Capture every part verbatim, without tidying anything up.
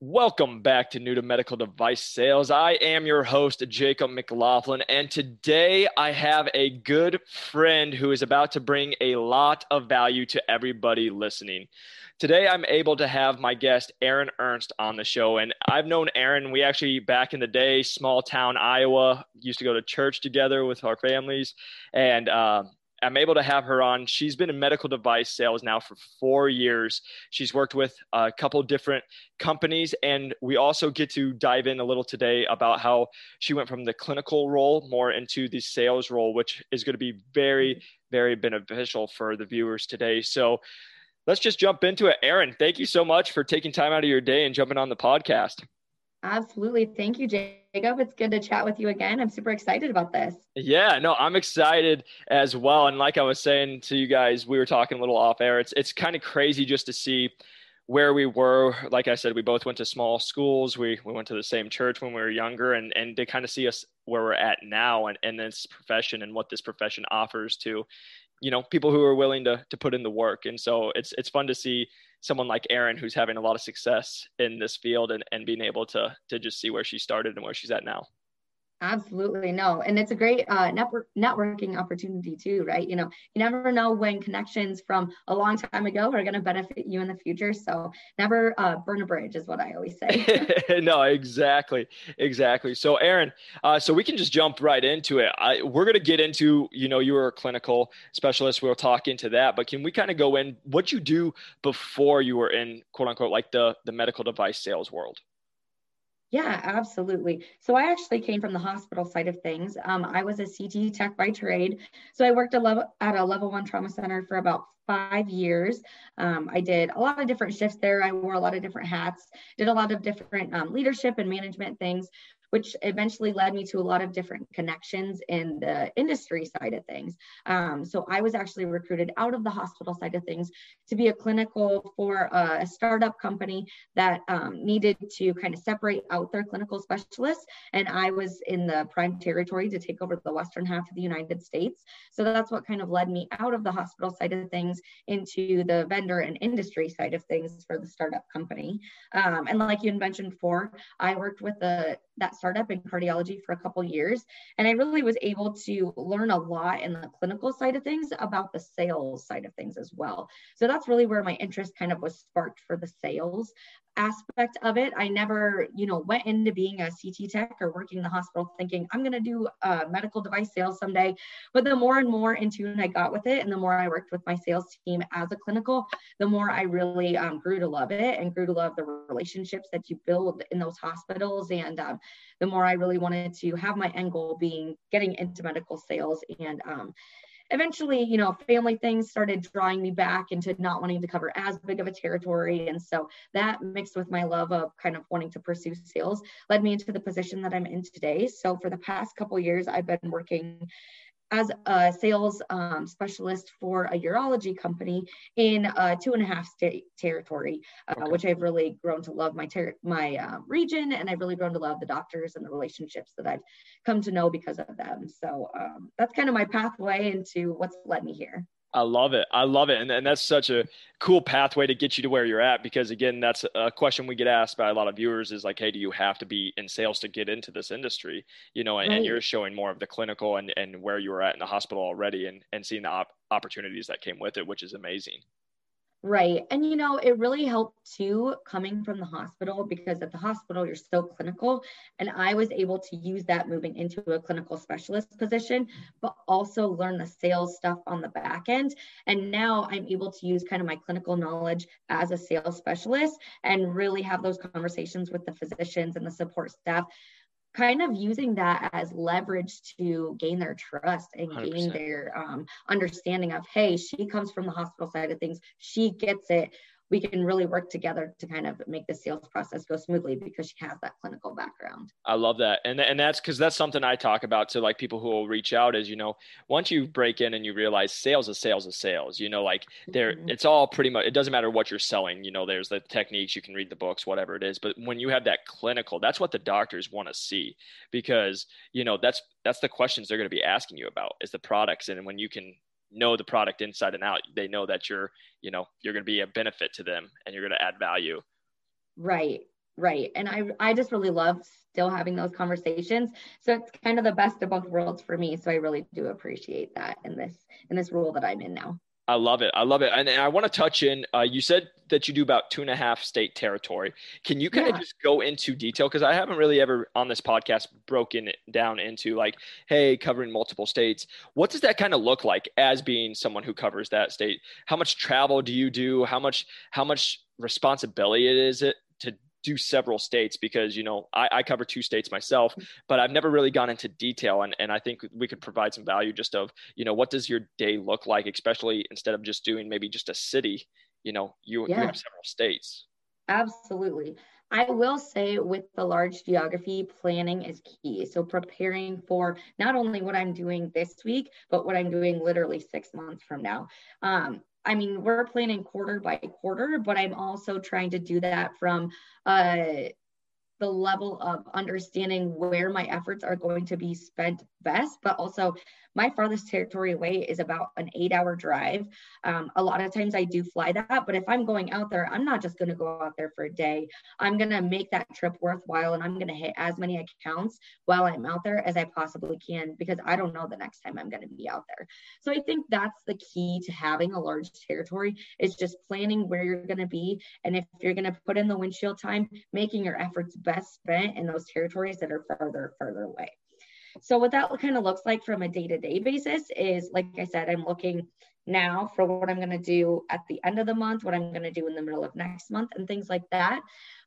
Welcome back to New to Medical Device Sales. I am your host, Jacob McLaughlin, and today I have a good friend who is about to bring a lot of value to everybody listening. Today I'm able to have my guest, Aaron Ernst, on the show, and I've known Aaron. We actually, back in the day, small town Iowa, used to go to church together with our families, and uh, I'm able to have her on. She's been in medical device sales now for four years. She's worked with a couple different companies, and we also get to dive in a little today about how she went from the clinical role more into the sales role, which is going to be very, very beneficial for the viewers today. So let's just jump into it. Aaron, thank you so much for taking time out of your day and jumping on the podcast. Absolutely. Thank you, Jacob. It's good to chat with you again. I'm super excited about this. Yeah, no, I'm excited as well. And like I was saying to you guys, we were talking a little off air. It's it's kind of crazy just to see where we were. Like I said, we both went to small schools. We we went to the same church when we were younger, and and to kind of see us where we're at now and, and this profession and what this profession offers to, you know, people who are willing to to put in the work. And so it's it's fun to see someone like Aaron, who's having a lot of success in this field and, and being able to, to just see where she started and where she's at now. Absolutely. No. And it's a great uh, network networking opportunity too, right? You know, you never know when connections from a long time ago are going to benefit you in the future. So never uh, burn a bridge is what I always say. No, exactly. Exactly. So Aaron, uh, so we can just jump right into it. I, we're going to get into, you know, you were a clinical specialist. We'll talk into that, but can we kind of go in what you do before you were in quote unquote, like the, the medical device sales world? Yeah, absolutely. So I actually came from the hospital side of things. Um, I was a C T tech by trade. So I worked a level, at a level one trauma center for about five years. Um, I did a lot of different shifts there. I wore a lot of different hats, did a lot of different um, leadership and management things, which eventually led me to a lot of different connections in the industry side of things. Um, so I was actually recruited out of the hospital side of things to be a clinical for a startup company that um, needed to kind of separate out their clinical specialists. And I was in the prime territory to take over the western half of the United States. So that's what kind of led me out of the hospital side of things into the vendor and industry side of things for the startup company. Um, and like you mentioned before, I worked with the that startup in cardiology for a couple years. And I really was able to learn a lot in the clinical side of things about the sales side of things as well. So that's really where my interest kind of was sparked for the sales aspect of it. I never, you know, went into being a C T tech or working in the hospital thinking I'm going to do uh, medical device sales someday. But the more and more in tune I got with it, and the more I worked with my sales team as a clinical, the more I really um, grew to love it and grew to love the relationships that you build in those hospitals. And um, the more I really wanted to have my end goal being getting into medical sales. And um, eventually, you know, family things started drawing me back into not wanting to cover as big of a territory. And so that mixed with my love of kind of wanting to pursue sales led me into the position that I'm in today. So for the past couple of years, I've been working as a sales um, specialist for a urology company in a two and a half state territory, uh, okay. which I've really grown to love my ter- my um, region, and I've really grown to love the doctors and the relationships that I've come to know because of them. So um, that's kind of my pathway into what's led me here. I love it. I love it. And, and that's such a cool pathway to get you to where you're at, because again, that's a question we get asked by a lot of viewers is like, hey, do you have to be in sales to get into this industry? You know, and, right. and you're showing more of the clinical and, and where you were at in the hospital already and, and seeing the op- opportunities that came with it, which is amazing. Right. And, you know, it really helped too, coming from the hospital, because at the hospital, you're still clinical. And I was able to use that moving into a clinical specialist position, but also learn the sales stuff on the back end. And now I'm able to use kind of my clinical knowledge as a sales specialist and really have those conversations with the physicians and the support staff, kind of using that as leverage to gain their trust and one hundred percent gain their um, understanding of, hey, she comes from the hospital side of things. She gets it. We can really work together to kind of make the sales process go smoothly because she has that clinical background. I love that. And and that's because that's something I talk about to like people who will reach out is, you know, once you break in and you realize sales is sales is sales, you know, like there, mm-hmm. it's all pretty much, it doesn't matter what you're selling. You know, there's the techniques, you can read the books, whatever it is. But when you have that clinical, that's what the doctors want to see because, you know, that's, that's the questions they're going to be asking you about is the products. And when you can know the product inside and out, they know that you're, you know, you're going to be a benefit to them and you're going to add value. Right. right. And I, I just really love still having those conversations. So it's kind of the best of both worlds for me. So I really do appreciate that in this, in this role that I'm in now. I love it. I love it. And, and I want to touch in, uh, you said that you do about two and a half state territory. Can you kind yeah. of just go into detail? Because I haven't really ever on this podcast broken it down into like, hey, covering multiple states. What does that kind of look like as being someone who covers that state? How much travel do you do? How much, how much responsibility is it to do several states? Because, you know, I, I cover two states myself, but I've never really gone into detail. And, and I think we could provide some value just of, you know, what does your day look like, especially instead of just doing maybe just a city, you know, you, yeah. you have several states. Absolutely. I will say with the large geography, planning is key. So preparing for not only what I'm doing this week, but what I'm doing literally six months from now. Um, I mean, we're planning quarter by quarter, but I'm also trying to do that from uh, the level of understanding where my efforts are going to be spent best. But also my farthest territory away is about an eight hour drive. Um, a lot of times I do fly that, but if I'm going out there, I'm not just going to go out there for a day. I'm going to make that trip worthwhile, and I'm going to hit as many accounts while I'm out there as I possibly can, because I don't know the next time I'm going to be out there. So I think that's the key to having a large territory, is just planning where you're going to be. And if you're going to put in the windshield time, making your efforts best spent in those territories that are farther, farther away. So what that kind of looks like from a day-to-day basis is, like I said, I'm looking now for what I'm going to do at the end of the month, what I'm going to do in the middle of next month, and things like that.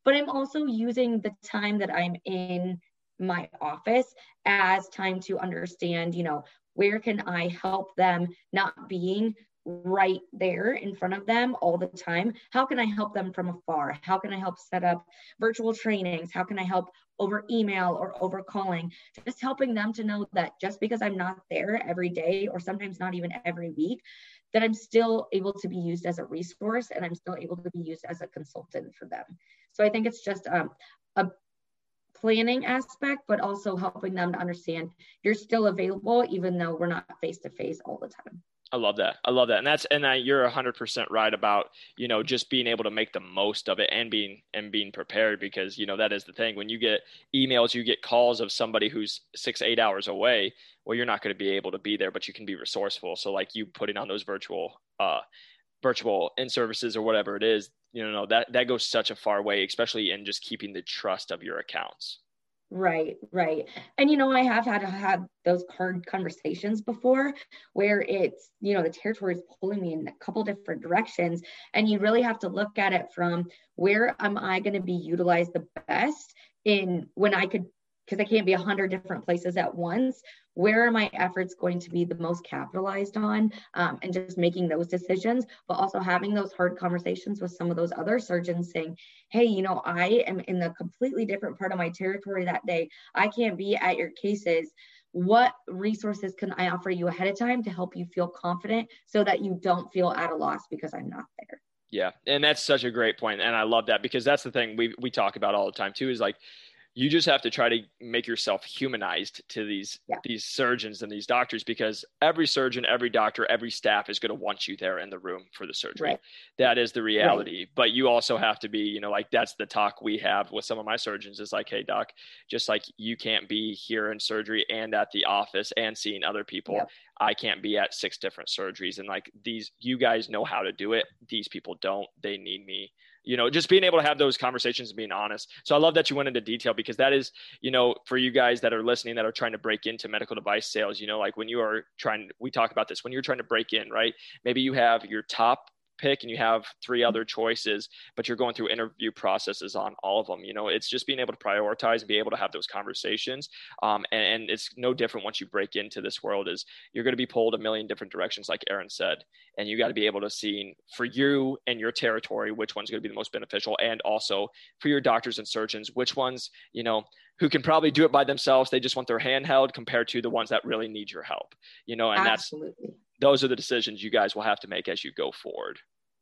But I'm also using the time that I'm in my office as time to understand, you know, where can I help them, not being right there in front of them all the time. How can I help them from afar? How can I help set up virtual trainings? How can I help over email or over calling? Just helping them to know that just because I'm not there every day, or sometimes not even every week, that I'm still able to be used as a resource, and I'm still able to be used as a consultant for them. So I think it's just um, a planning aspect, but also helping them to understand you're still available, even though we're not face-to-face all the time. I love that. I love that. And that's, and I, you're a hundred percent right about, you know, just being able to make the most of it and being, and being prepared, because, you know, that is the thing. When you get emails, you get calls of somebody who's six, eight hours away, well, you're not going to be able to be there, but you can be resourceful. So like you putting on those virtual, uh, virtual in-services or whatever it is, you know, that, that goes such a far way, especially in just keeping the trust of your accounts. Right, right. And, you know, I have had to have those hard conversations before where it's, you know, the territory is pulling me in a couple different directions, and you really have to look at it from where am I going to be utilized the best in when I could, because I can't be a hundred different places at once. Where are my efforts going to be the most capitalized on? Um, and just making those decisions, but also having those hard conversations with some of those other surgeons saying, hey, you know, I am in a completely different part of my territory that day. I can't be at your cases. What resources can I offer you ahead of time to help you feel confident so that you don't feel at a loss because I'm not there? Yeah. And that's such a great point. And I love that, because that's the thing we we talk about all the time too, is like, you just have to try to make yourself humanized to these, yeah. these surgeons and these doctors, because every surgeon, every doctor, every staff is going to want you there in the room for the surgery. Right. That is the reality, right. But you also have to be, you know, like that's the talk we have with some of my surgeons is like, hey doc, just like you can't be here in surgery and at the office and seeing other people. Yeah. I can't be at six different surgeries. And like these, you guys know how to do it. These people don't, they need me. You know, just being able to have those conversations and being honest. So I love that you went into detail, because that is, you know, for you guys that are listening, that are trying to break into medical device sales, you know, like when you are trying, we talk about this, when you're trying to break in, right? Maybe you have your top pick and you have three other choices, but you're going through interview processes on all of them. You know, it's just being able to prioritize and be able to have those conversations. Um, and, and it's no different once you break into this world, is you're going to be pulled a million different directions, like Aaron said. And you got to be able to see for you and your territory, which one's going to be the most beneficial. And also for your doctors and surgeons, which ones, you know, who can probably do it by themselves. They just want their hand held compared to the ones that really need your help, you know, and Absolutely. That's, those are the decisions you guys will have to make as you go forward.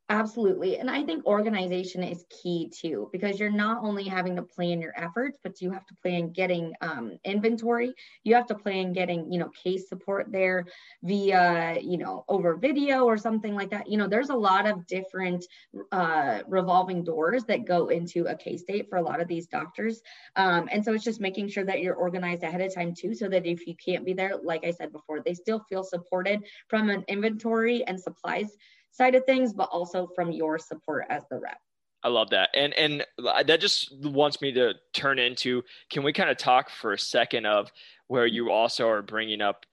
Absolutely. And I think organization is key too, because you're not only having to plan your efforts, but you have to plan getting um, inventory. You have to plan getting, you know, case support there via, you know, over video or something like that. You know, there's a lot of different uh, revolving doors that go into a case date for a lot of these doctors. Um, and so it's just making sure that you're organized ahead of time too, so that if you can't be there, like I said before, they still feel supported from an inventory and supplies side of things, but also from your support as the rep. I love that. And and that just wants me to turn into, can we kind of talk for a second of where you also are bringing up,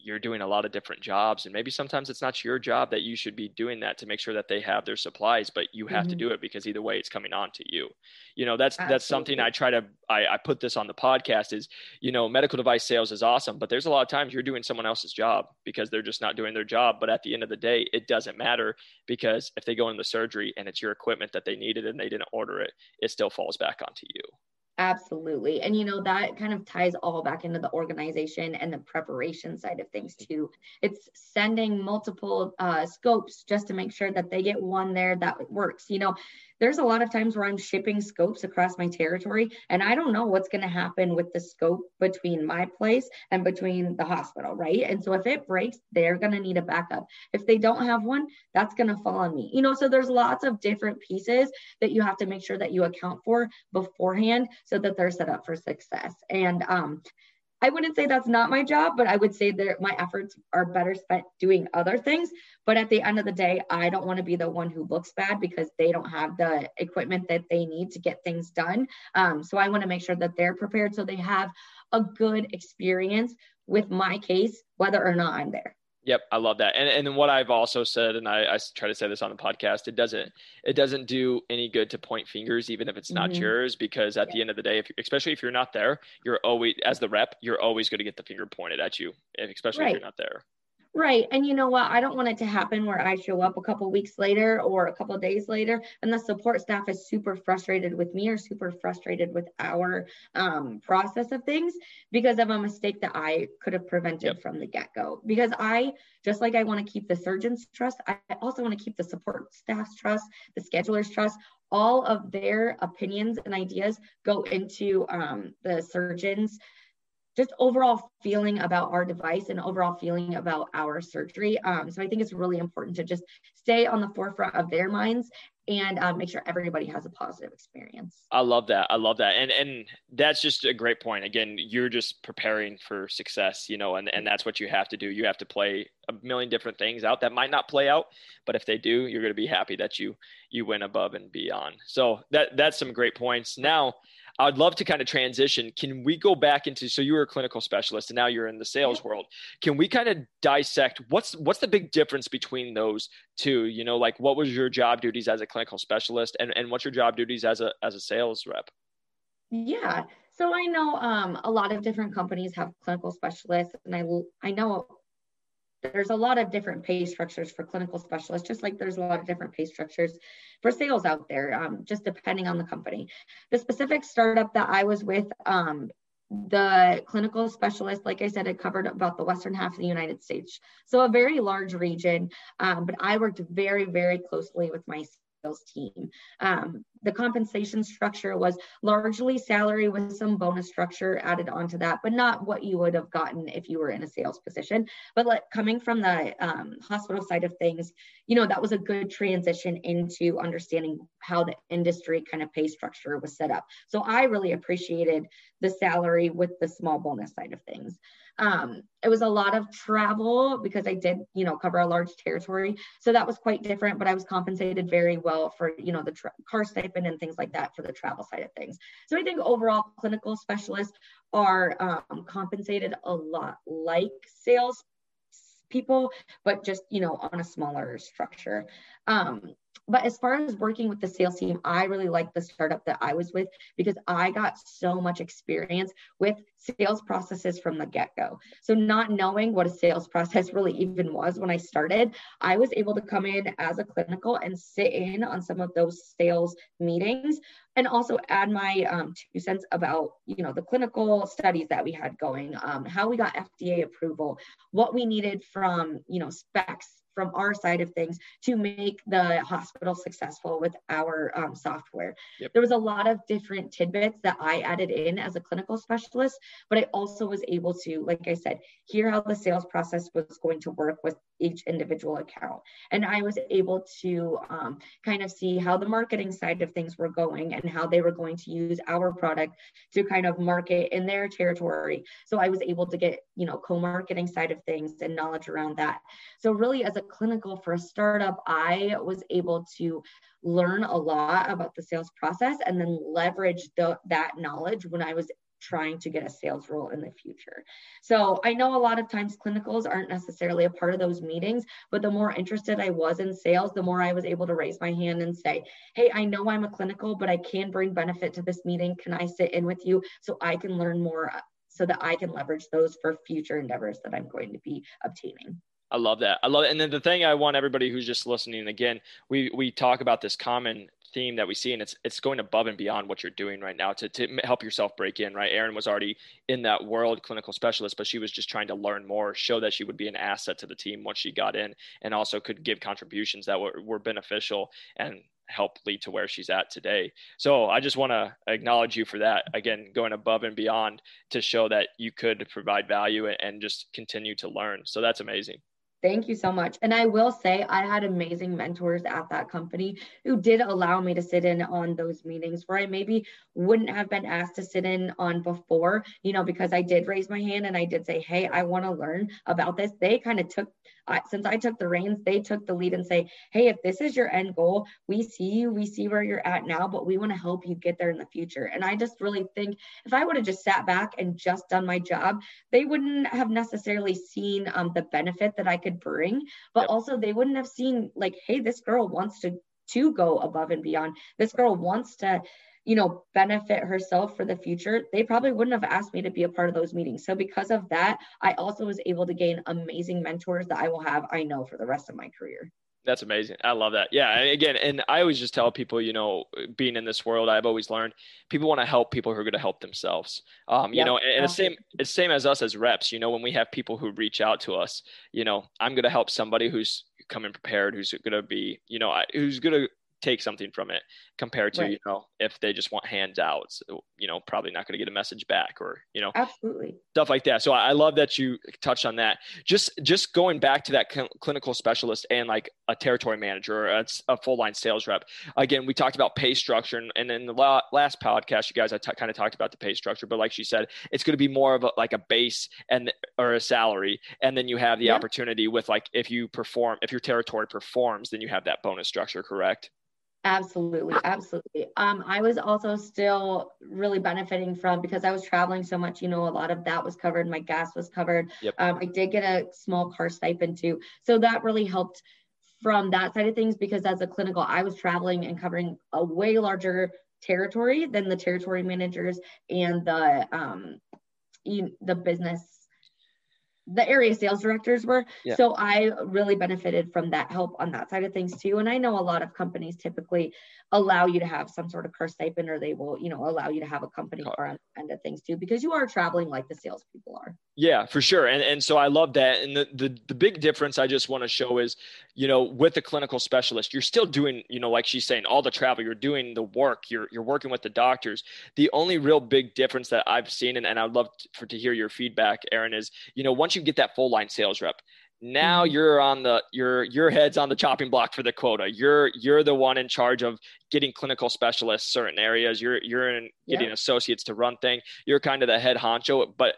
you're doing a lot of different jobs, and maybe sometimes it's not your job that you should be doing that to make sure that they have their supplies, but you have mm-hmm. to do it because either way it's coming on to you. You know, that's, Absolutely. That's something I try to, I, I put this on the podcast is, you know, medical device sales is awesome, but there's a lot of times you're doing someone else's job because they're just not doing their job. But at the end of the day, it doesn't matter, because if they go into surgery and it's your equipment that they needed and they didn't order it, it still falls back onto you. Absolutely. And, you know, that kind of ties all back into the organization and the preparation side of things too. It's sending multiple uh, scopes just to make sure that they get one there that works. You know, there's a lot of times where I'm shipping scopes across my territory and I don't know what's going to happen with the scope between my place and between the hospital, right? And so if it breaks, they're going to need a backup. If they don't have one, that's going to fall on me. You know, so there's lots of different pieces that you have to make sure that you account for beforehand, so that they're set up for success. And um, I wouldn't say that's not my job, but I would say that my efforts are better spent doing other things. But at the end of the day, I don't want to be the one who looks bad because they don't have the equipment that they need to get things done. Um, so I want to make sure that they're prepared so they have a good experience with my case, whether or not I'm there. Yep. I love that. And and what I've also said, and I, I try to say this on the podcast, it doesn't, it doesn't do any good to point fingers, even if it's not mm-hmm. yours, because at yeah. the end of the day, if especially if you're not there, you're always, as the rep, you're always going to get the finger pointed at you, especially right. if you're not there. Right. And you know what? I don't want it to happen where I show up a couple of weeks later or a couple of days later and the support staff is super frustrated with me or super frustrated with our um, process of things because of a mistake that I could have prevented yep. from the get-go. Because I, just like I want to keep the surgeon's trust, I also want to keep the support staff's trust, the scheduler's trust. All of their opinions and ideas go into um, the surgeon's just overall feeling about our device and overall feeling about our surgery. Um, so I think it's really important to just stay on the forefront of their minds and um, make sure everybody has a positive experience. I love that. I love that. And and that's just a great point. Again, you're just preparing for success, you know, and, and that's what you have to do. You have to play a million different things out that might not play out, but if they do, you're going to be happy that you, you went above and beyond. So that that's some great points. Now, I'd love to kind of transition. Can we go back into, so you were a clinical specialist and now you're in the sales world. Can we kind of dissect what's, what's the big difference between those two? You know, like what was your job duties as a clinical specialist and, and what's your job duties as a, as a sales rep? Yeah. So I know um, a lot of different companies have clinical specialists, and I, I know there's a lot of different pay structures for clinical specialists, just like there's a lot of different pay structures for sales out there, um, just depending on the company. The specific startup that I was with, um, the clinical specialist, like I said, it covered about the western half of the United States. So a very large region, um, but I worked very, very closely with my sales team. Um, the compensation structure was largely salary with some bonus structure added onto that, but not what you would have gotten if you were in a sales position. But like, coming from the um, hospital side of things, you know, that was a good transition into understanding how the industry kind of pay structure was set up. So I really appreciated the salary with the small bonus side of things. Um, it was a lot of travel because I did, you know, cover a large territory. So that was quite different, but I was compensated very well for, you know, the tra- car stipend and things like that for the travel side of things. So I think overall clinical specialists are um, compensated a lot like sales people, but just, you know, on a smaller structure. Um, But as far as working with the sales team, I really liked the startup that I was with because I got so much experience with sales processes from the get-go. So not knowing what a sales process really even was when I started, I was able to come in as a clinical and sit in on some of those sales meetings and also add my um, two cents about, you know, the clinical studies that we had going, um, how we got F D A approval, what we needed from, you know, specs from our side of things to make the hospital successful with our um, software. Yep. There was a lot of different tidbits that I added in as a clinical specialist, but I also was able to, like I said, hear how the sales process was going to work with each individual account. And I was able to um, kind of see how the marketing side of things were going and how they were going to use our product to kind of market in their territory. So I was able to get, you know, co-marketing side of things and knowledge around that. So really, as a clinical for a startup, I was able to learn a lot about the sales process and then leverage the, that knowledge when I was trying to get a sales role in the future. So I know a lot of times clinicals aren't necessarily a part of those meetings, but the more interested I was in sales, the more I was able to raise my hand and say, hey, I know I'm a clinical, but I can bring benefit to this meeting. Can I sit in with you so I can learn more so that I can leverage those for future endeavors that I'm going to be obtaining? I love that. I love it. And then the thing I want everybody who's just listening, again, we we talk about this common theme that we see, and it's it's going above and beyond what you're doing right now to, to help yourself break in, right? Erin was already in that world, clinical specialist, but she was just trying to learn more, show that she would be an asset to the team once she got in, and also could give contributions that were, were beneficial and help lead to where she's at today. So I just want to acknowledge you for that. Again, going above and beyond to show that you could provide value and just continue to learn. So that's amazing. Thank you so much. And I will say I had amazing mentors at that company who did allow me to sit in on those meetings where I maybe wouldn't have been asked to sit in on before, you know, because I did raise my hand and I did say, hey, I want to learn about this. They kind of took, I, since I took the reins, they took the lead and say, hey, if this is your end goal, we see you, we see where you're at now, but we want to help you get there in the future. And I just really think if I would have just sat back and just done my job, they wouldn't have necessarily seen um, the benefit that I could bring, but yep. also they wouldn't have seen like, hey, this girl wants to, to go above and beyond. This girl wants to, you know, benefit herself for the future. They probably wouldn't have asked me to be a part of those meetings. So because of that, I also was able to gain amazing mentors that I will have, I know, for the rest of my career. That's amazing. I love that. Yeah. Again, and I always just tell people, you know, being in this world, I've always learned people want to help people who are going to help themselves. Um, you yeah, know, and yeah. it's same, it's same as us as reps, you know, when we have people who reach out to us, you know, I'm going to help somebody who's coming prepared, who's going to be, you know, who's going to take something from it compared to, right. you know, if they just want handouts, you know, probably not going to get a message back or, you know, absolutely stuff like that. So I love that you touched on that. Just, just going back to that cl- clinical specialist and like a territory manager or a, a full line sales rep. Again, we talked about pay structure and, and in the la- last podcast, you guys, I t- kind of talked about the pay structure, but like she said, it's going to be more of a, like a base and, or a salary. And then you have the yeah. opportunity with like, if you perform, if your territory performs, then you have that bonus structure, correct? Absolutely. Absolutely. Um, I was also still really benefiting from, because I was traveling so much, you know, a lot of that was covered. My gas was covered. Yep. Um, I did get a small car stipend too. So that really helped from that side of things, because as a clinical, I was traveling and covering a way larger territory than the territory managers and the, um, the business the area sales directors were. Yeah. So I really benefited from that help on that side of things too. And I know a lot of companies typically allow you to have some sort of car stipend, or they will, you know, allow you to have a company car on the end of things too, because you are traveling like the salespeople are. Yeah, for sure. And and so I love that. And the, the, the big difference I just want to show is, you know, with a clinical specialist, you're still doing, you know, like she's saying, all the travel, you're doing the work, you're you're working with the doctors. The only real big difference that I've seen, and, and I'd love to, for, to hear your feedback, Erin, is, you know, once you get that full line sales rep, now you're on the, your, your head's on the chopping block for the quota. You're, you're the one in charge of getting clinical specialists, certain areas. You're, you're in getting yeah. associates to run thing. You're kind of the head honcho, but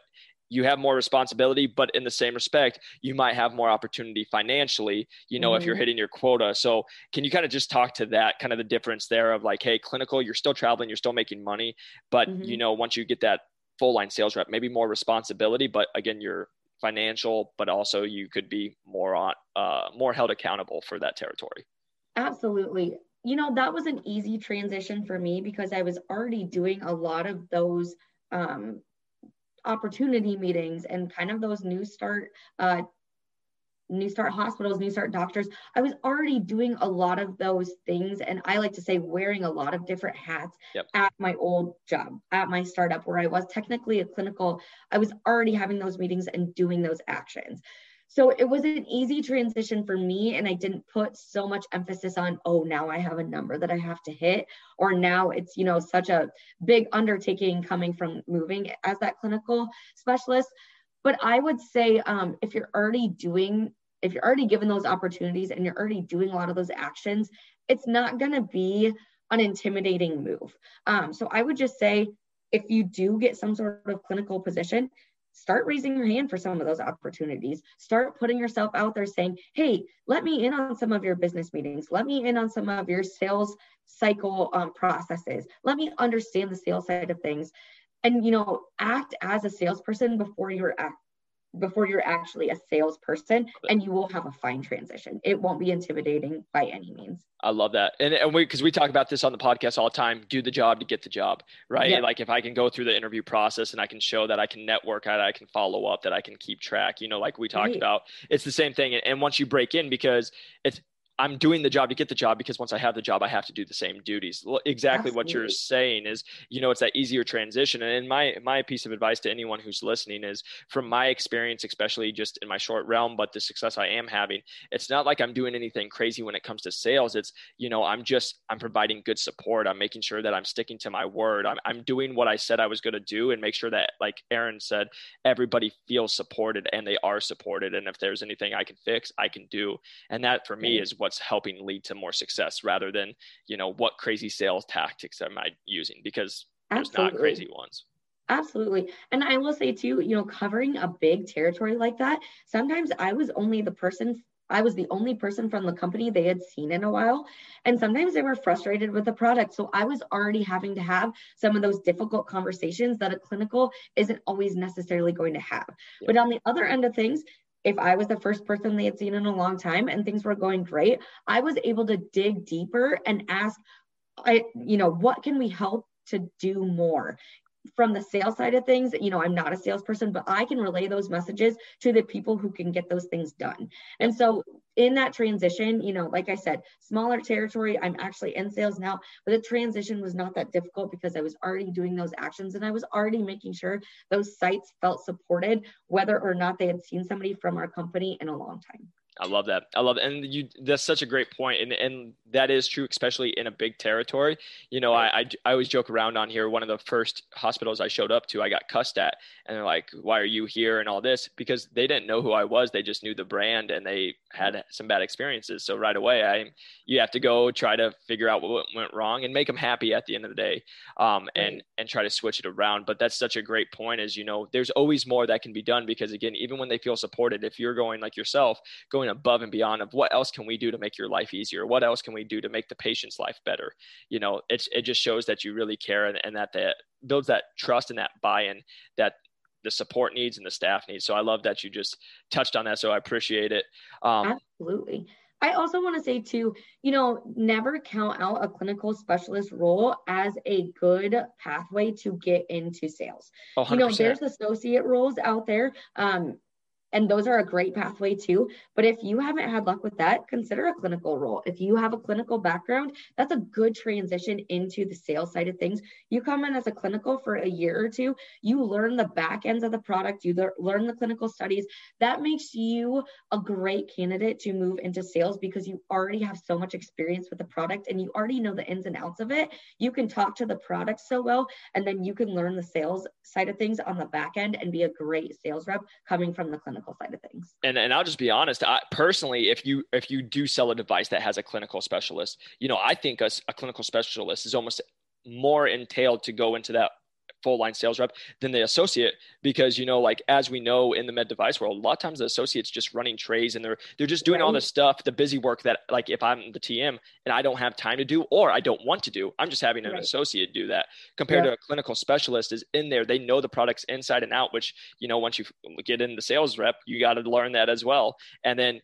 you have more responsibility, but in the same respect, you might have more opportunity financially, you know, mm-hmm. if you're hitting your quota. So can you kind of just talk to that, kind of the difference there of like, hey, clinical, you're still traveling, you're still making money, but mm-hmm. you know, once you get that full line sales rep, maybe more responsibility, but again, you're financial, but also you could be more on, uh, more held accountable for that territory. Absolutely. You know, that was an easy transition for me because I was already doing a lot of those, um, opportunity meetings and kind of those New Start uh, New Start hospitals, New Start doctors. I was already doing a lot of those things. And I like to say wearing a lot of different hats yep. at my old job, at my startup where I was technically a clinical, I was already having those meetings and doing those actions. So it was an easy transition for me. And I didn't put so much emphasis on, oh, now I have a number that I have to hit, or now it's, you know, such a big undertaking coming from moving as that clinical specialist. But I would say um, if you're already doing if you're already given those opportunities and you're already doing a lot of those actions, it's not going to be an intimidating move. Um, so I would just say, if you do get some sort of clinical position, start raising your hand for some of those opportunities. Start putting yourself out there saying, hey, let me in on some of your business meetings. Let me in on some of your sales cycle um, processes. Let me understand the sales side of things. And, you know, act as a salesperson before you're acting. before you're actually a salesperson, and you will have a fine transition. It won't be intimidating by any means. I love that. And and we, cause we talk about this on the podcast all the time, do the job to get the job, right? Yep. Like if I can go through the interview process and I can show that I can network, that I can follow up, that I can keep track, you know, like we talked right. about, it's the same thing. And once you break in, because it's, I'm doing the job to get the job, because once I have the job, I have to do the same duties. Exactly. Absolutely. What you're saying is, you know, it's that easier transition. And my, my piece of advice to anyone who's listening is, from my experience, especially just in my short realm, but the success I am having, it's not like I'm doing anything crazy when it comes to sales. It's, you know, I'm just, I'm providing good support. I'm making sure that I'm sticking to my word. I'm, I'm doing what I said I was going to do, and make sure that, like Aaron said, everybody feels supported and they are supported. And if there's anything I can fix, I can do. And that for me is what helping lead to more success, rather than, you know, what crazy sales tactics am I using, because Absolutely. There's not crazy ones. Absolutely. And I will say too, you know, covering a big territory like that, sometimes I was only the person, I was the only person from the company they had seen in a while. And sometimes they were frustrated with the product. So I was already having to have some of those difficult conversations that a clinical isn't always necessarily going to have. Yeah. But on the other end of things, if I was the first person they had seen in a long time and things were going great, I was able to dig deeper and ask, I, you know, what can we help to do more? From the sales side of things, you know, I'm not a salesperson, but I can relay those messages to the people who can get those things done. And so in that transition, you know, like I said, smaller territory, I'm actually in sales now, but the transition was not that difficult because I was already doing those actions and I was already making sure those sites felt supported, whether or not they had seen somebody from our company in a long time. I love that. I love it. And you, that's such a great point. And, and that is true, especially in a big territory. You know, I, I, I always joke around on here. One of the first hospitals I showed up to, I got cussed at, and they're like, why are you here and all this? Because they didn't know who I was. They just knew the brand, and they had some bad experiences. So right away, I, you have to go try to figure out what went wrong and make them happy at the end of the day, um, and, and try to switch it around. But that's such a great point is, you know, there's always more that can be done, because again, even when they feel supported, if you're going like yourself, going above and beyond of what else can we do to make your life easier? What else can we do to make the patient's life better? You know, it's, it just shows that you really care, and, and that that builds that trust and that buy-in that the support needs and the staff needs. So I love that you just touched on that. So I appreciate it. Um, Absolutely. I also want to say too, you know, never count out a clinical specialist role as a good pathway to get into sales. one hundred percent. You know, there's associate roles out there. Um, And those are a great pathway too. But if you haven't had luck with that, consider a clinical role. If you have a clinical background, that's a good transition into the sales side of things. You come in as a clinical for a year or two, you learn the back ends of the product, you learn the clinical studies. That makes you a great candidate to move into sales, because you already have so much experience with the product and you already know the ins and outs of it. You can talk to the product so well, and then you can learn the sales side of things on the back end and be a great sales rep coming from the clinical side of things. And and I'll just be honest, I personally, if you if you do sell a device that has a clinical specialist, you know, I think a, a clinical specialist is almost more entailed to go into that full line sales rep than the associate, because, you know, like, as we know in the med device world, a lot of times the associate's just running trays and they're, they're just doing right. all this stuff, the busy work that, like, if I'm the T M and I don't have time to do, or I don't want to do, I'm just having an right. associate do that, compared yeah. to a clinical specialist is in there. They know the products inside and out, which, you know, once you get in the sales rep, you got to learn that as well. And then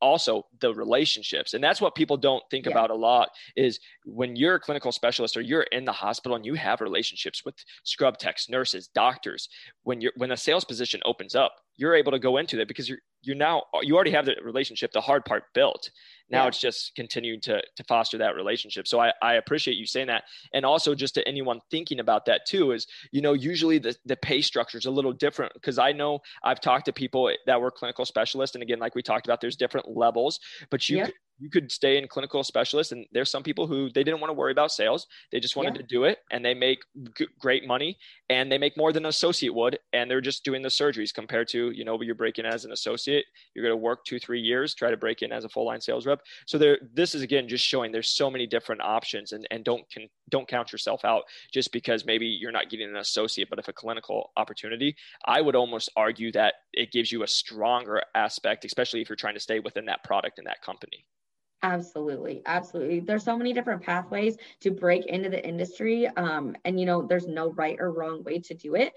also the relationships. And that's what people don't think yeah. about a lot, is when you're a clinical specialist or you're in the hospital and you have relationships with scrub techs, nurses, doctors, when you're, when a sales position opens up, you're able to go into that because you're, you're now, you already have the relationship, the hard part built. Now yeah. it's just continuing to to foster that relationship. So I, I appreciate you saying that. And also just to anyone thinking about that too, is, you know, usually the, the pay structure is a little different, because I know I've talked to people that were clinical specialists. And again, like we talked about, there's different levels, but you, yeah. could, you could stay in clinical specialist. And there's some people who they didn't want to worry about sales. They just wanted yeah. to do it, and they make g- great money, and they make more than an associate would. And they're just doing the surgeries compared to, you know, you're breaking as an associate, you're going to work two, three years, try to break in as a full line sales rep. So there, this is again, just showing there's so many different options, and, and don't, can, don't count yourself out just because maybe you're not getting an associate, but if a clinical opportunity, I would almost argue that it gives you a stronger aspect, especially if you're trying to stay within that product and that company. Absolutely. Absolutely. There's so many different pathways to break into the industry. Um, and you know, there's no right or wrong way to do it,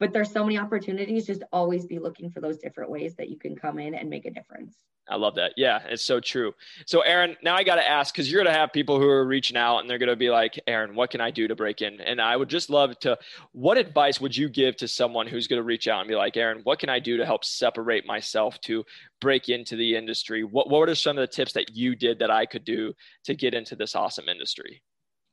but there's so many opportunities. Just always be looking for those different ways that you can come in and make a difference. I love that. Yeah, it's so true. So Aaron, now I got to ask, because you're going to have people who are reaching out and they're going to be like, Aaron, what can I do to break in? And I would just love to, what advice would you give to someone who's going to reach out and be like, Aaron, what can I do to help separate myself to break into the industry? What, what are some of the tips that you did that I could do to get into this awesome industry?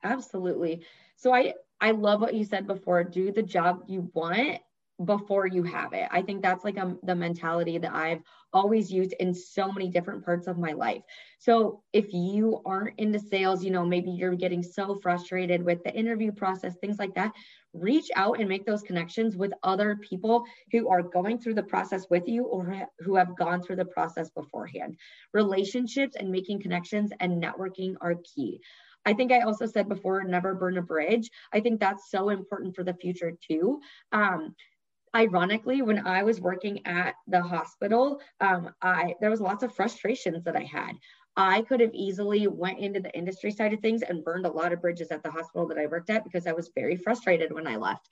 Absolutely. So I, I love what you said before, do the job you want before you have it. I think that's like a, the mentality that I've always used in so many different parts of my life. So if you aren't into sales, you know, maybe you're getting so frustrated with the interview process, things like that, reach out and make those connections with other people who are going through the process with you or who have gone through the process beforehand. Relationships and making connections and networking are key. I think I also said before, never burn a bridge. I think that's so important for the future too. Um, ironically, when I was working at the hospital, um, I there was lots of frustrations that I had. I could have easily went into the industry side of things and burned a lot of bridges at the hospital that I worked at, because I was very frustrated when I left.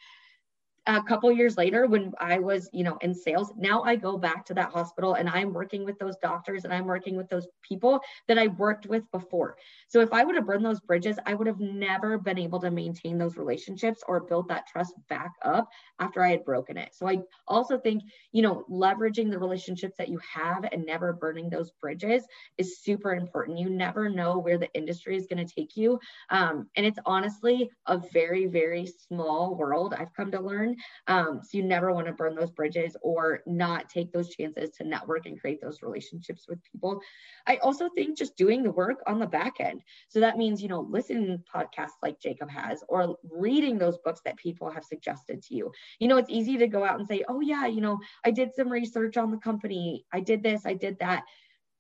A couple years later, when I was, you know, in sales, now I go back to that hospital and I'm working with those doctors and I'm working with those people that I worked with before. So if I would have burned those bridges, I would have never been able to maintain those relationships or build that trust back up after I had broken it. So I also think, you know, leveraging the relationships that you have and never burning those bridges is super important. You never know where the industry is going to take you. Um, and it's honestly a very, very small world, I've come to learn. Um, so you never want to burn those bridges or not take those chances to network and create those relationships with people. I also think just doing the work on the back end. So that means, you know, listening to podcasts like Jacob has, or reading those books that people have suggested to you. You know, it's easy to go out and say, oh yeah, you know, I did some research on the company. I did this, I did that.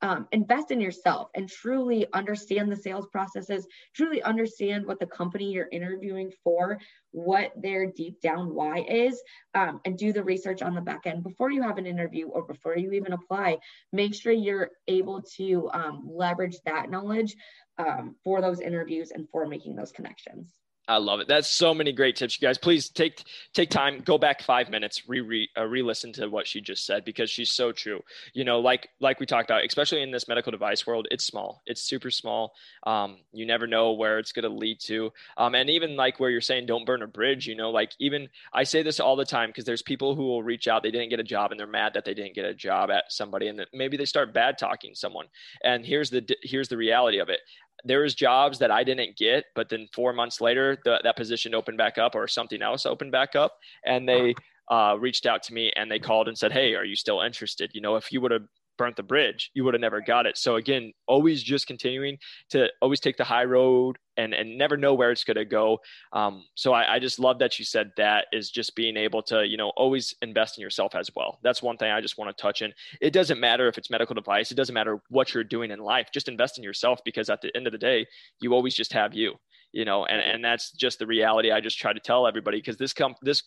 Um, invest in yourself and truly understand the sales processes, truly understand what the company you're interviewing for, what their deep down why is, um, and do the research on the back end before you have an interview or before you even apply. Make sure you're able to um, leverage that knowledge um, for those interviews and for making those connections. I love it. That's so many great tips, you guys. Please take take time, go back five minutes, re re uh, re-listen to what she just said, because she's so true. You know, like like we talked about, especially in this medical device world, it's small. It's super small. Um, you never know where it's going to lead to. Um, and even like where you're saying, don't burn a bridge. You know, like even I say this all the time, because there's people who will reach out, they didn't get a job, and they're mad that they didn't get a job at somebody, and maybe they start bad talking someone. And here's the here's the reality of it. There was jobs that I didn't get, but then four months later, the, that position opened back up, or something else opened back up, and they uh, reached out to me and they called and said, hey, are you still interested? You know, if you would have burnt the bridge, you would have never got it. So again, always just continuing to always take the high road and, and never know where it's going to go. Um, so I, I just love that you said that, is just being able to, you know, always invest in yourself as well. That's one thing I just want to touch in. It doesn't matter if it's medical device. It doesn't matter what you're doing in life, just invest in yourself, because at the end of the day, you always just have you, you know, and, and that's just the reality. I just try to tell everybody, because this com- this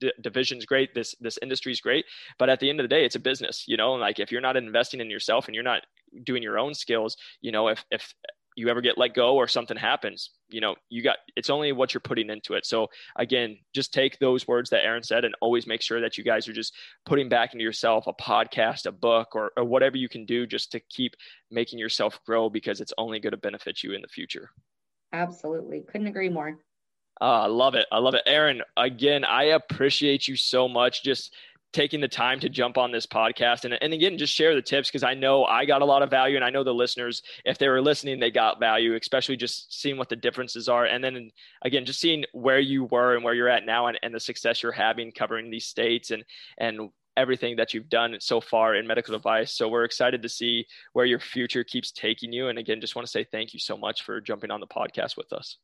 D- division's great. This, this industry's great, but at the end of the day, it's a business, you know, and like if you're not investing in yourself and you're not doing your own skills, you know, if, if, you ever get let go or something happens, you know, you got, it's only what you're putting into it. So again, just take those words that Aaron said and always make sure that you guys are just putting back into yourself a podcast, a book, or, or whatever you can do just to keep making yourself grow, because it's only going to benefit you in the future. Absolutely. Couldn't agree more. Uh, I love it. I love it. Aaron, again, I appreciate you so much. Just taking the time to jump on this podcast and, and again, just share the tips. Cause I know I got a lot of value, and I know the listeners, if they were listening, they got value, especially just seeing what the differences are. And then again, just seeing where you were and where you're at now, and, and the success you're having covering these states and, and everything that you've done so far in medical device. So we're excited to see where your future keeps taking you. And again, just want to say thank you so much for jumping on the podcast with us.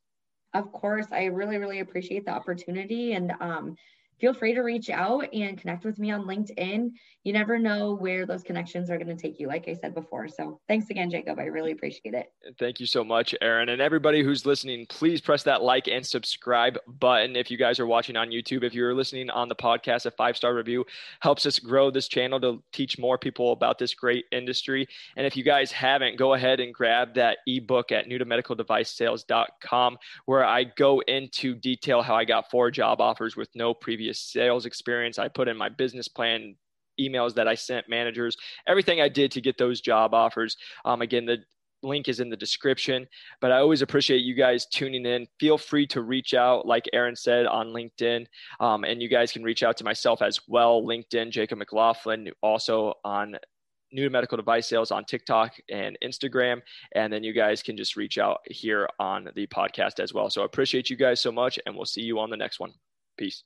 Of course. I really, really appreciate the opportunity, and, um, feel free to reach out and connect with me on LinkedIn. You never know where those connections are going to take you, like I said before. So thanks again, Jacob. I really appreciate it. Thank you so much, Aaron. And everybody who's listening, please press that like and subscribe button. If you guys are watching on YouTube, if you're listening on the podcast, a five-star review helps us grow this channel to teach more people about this great industry. And if you guys haven't, go ahead and grab that ebook at new to medical device sales dot com, where I go into detail how I got four job offers with no previous sales experience. I put in my business plan, emails that I sent managers, everything I did to get those job offers. Um, again, the link is in the description, but I always appreciate you guys tuning in. Feel free to reach out, like Aaron said, on LinkedIn. Um, and you guys can reach out to myself as well. LinkedIn, Jacob McLaughlin, also on New Medical Device Sales on TikTok and Instagram. And then you guys can just reach out here on the podcast as well. So I appreciate you guys so much, and we'll see you on the next one. Peace.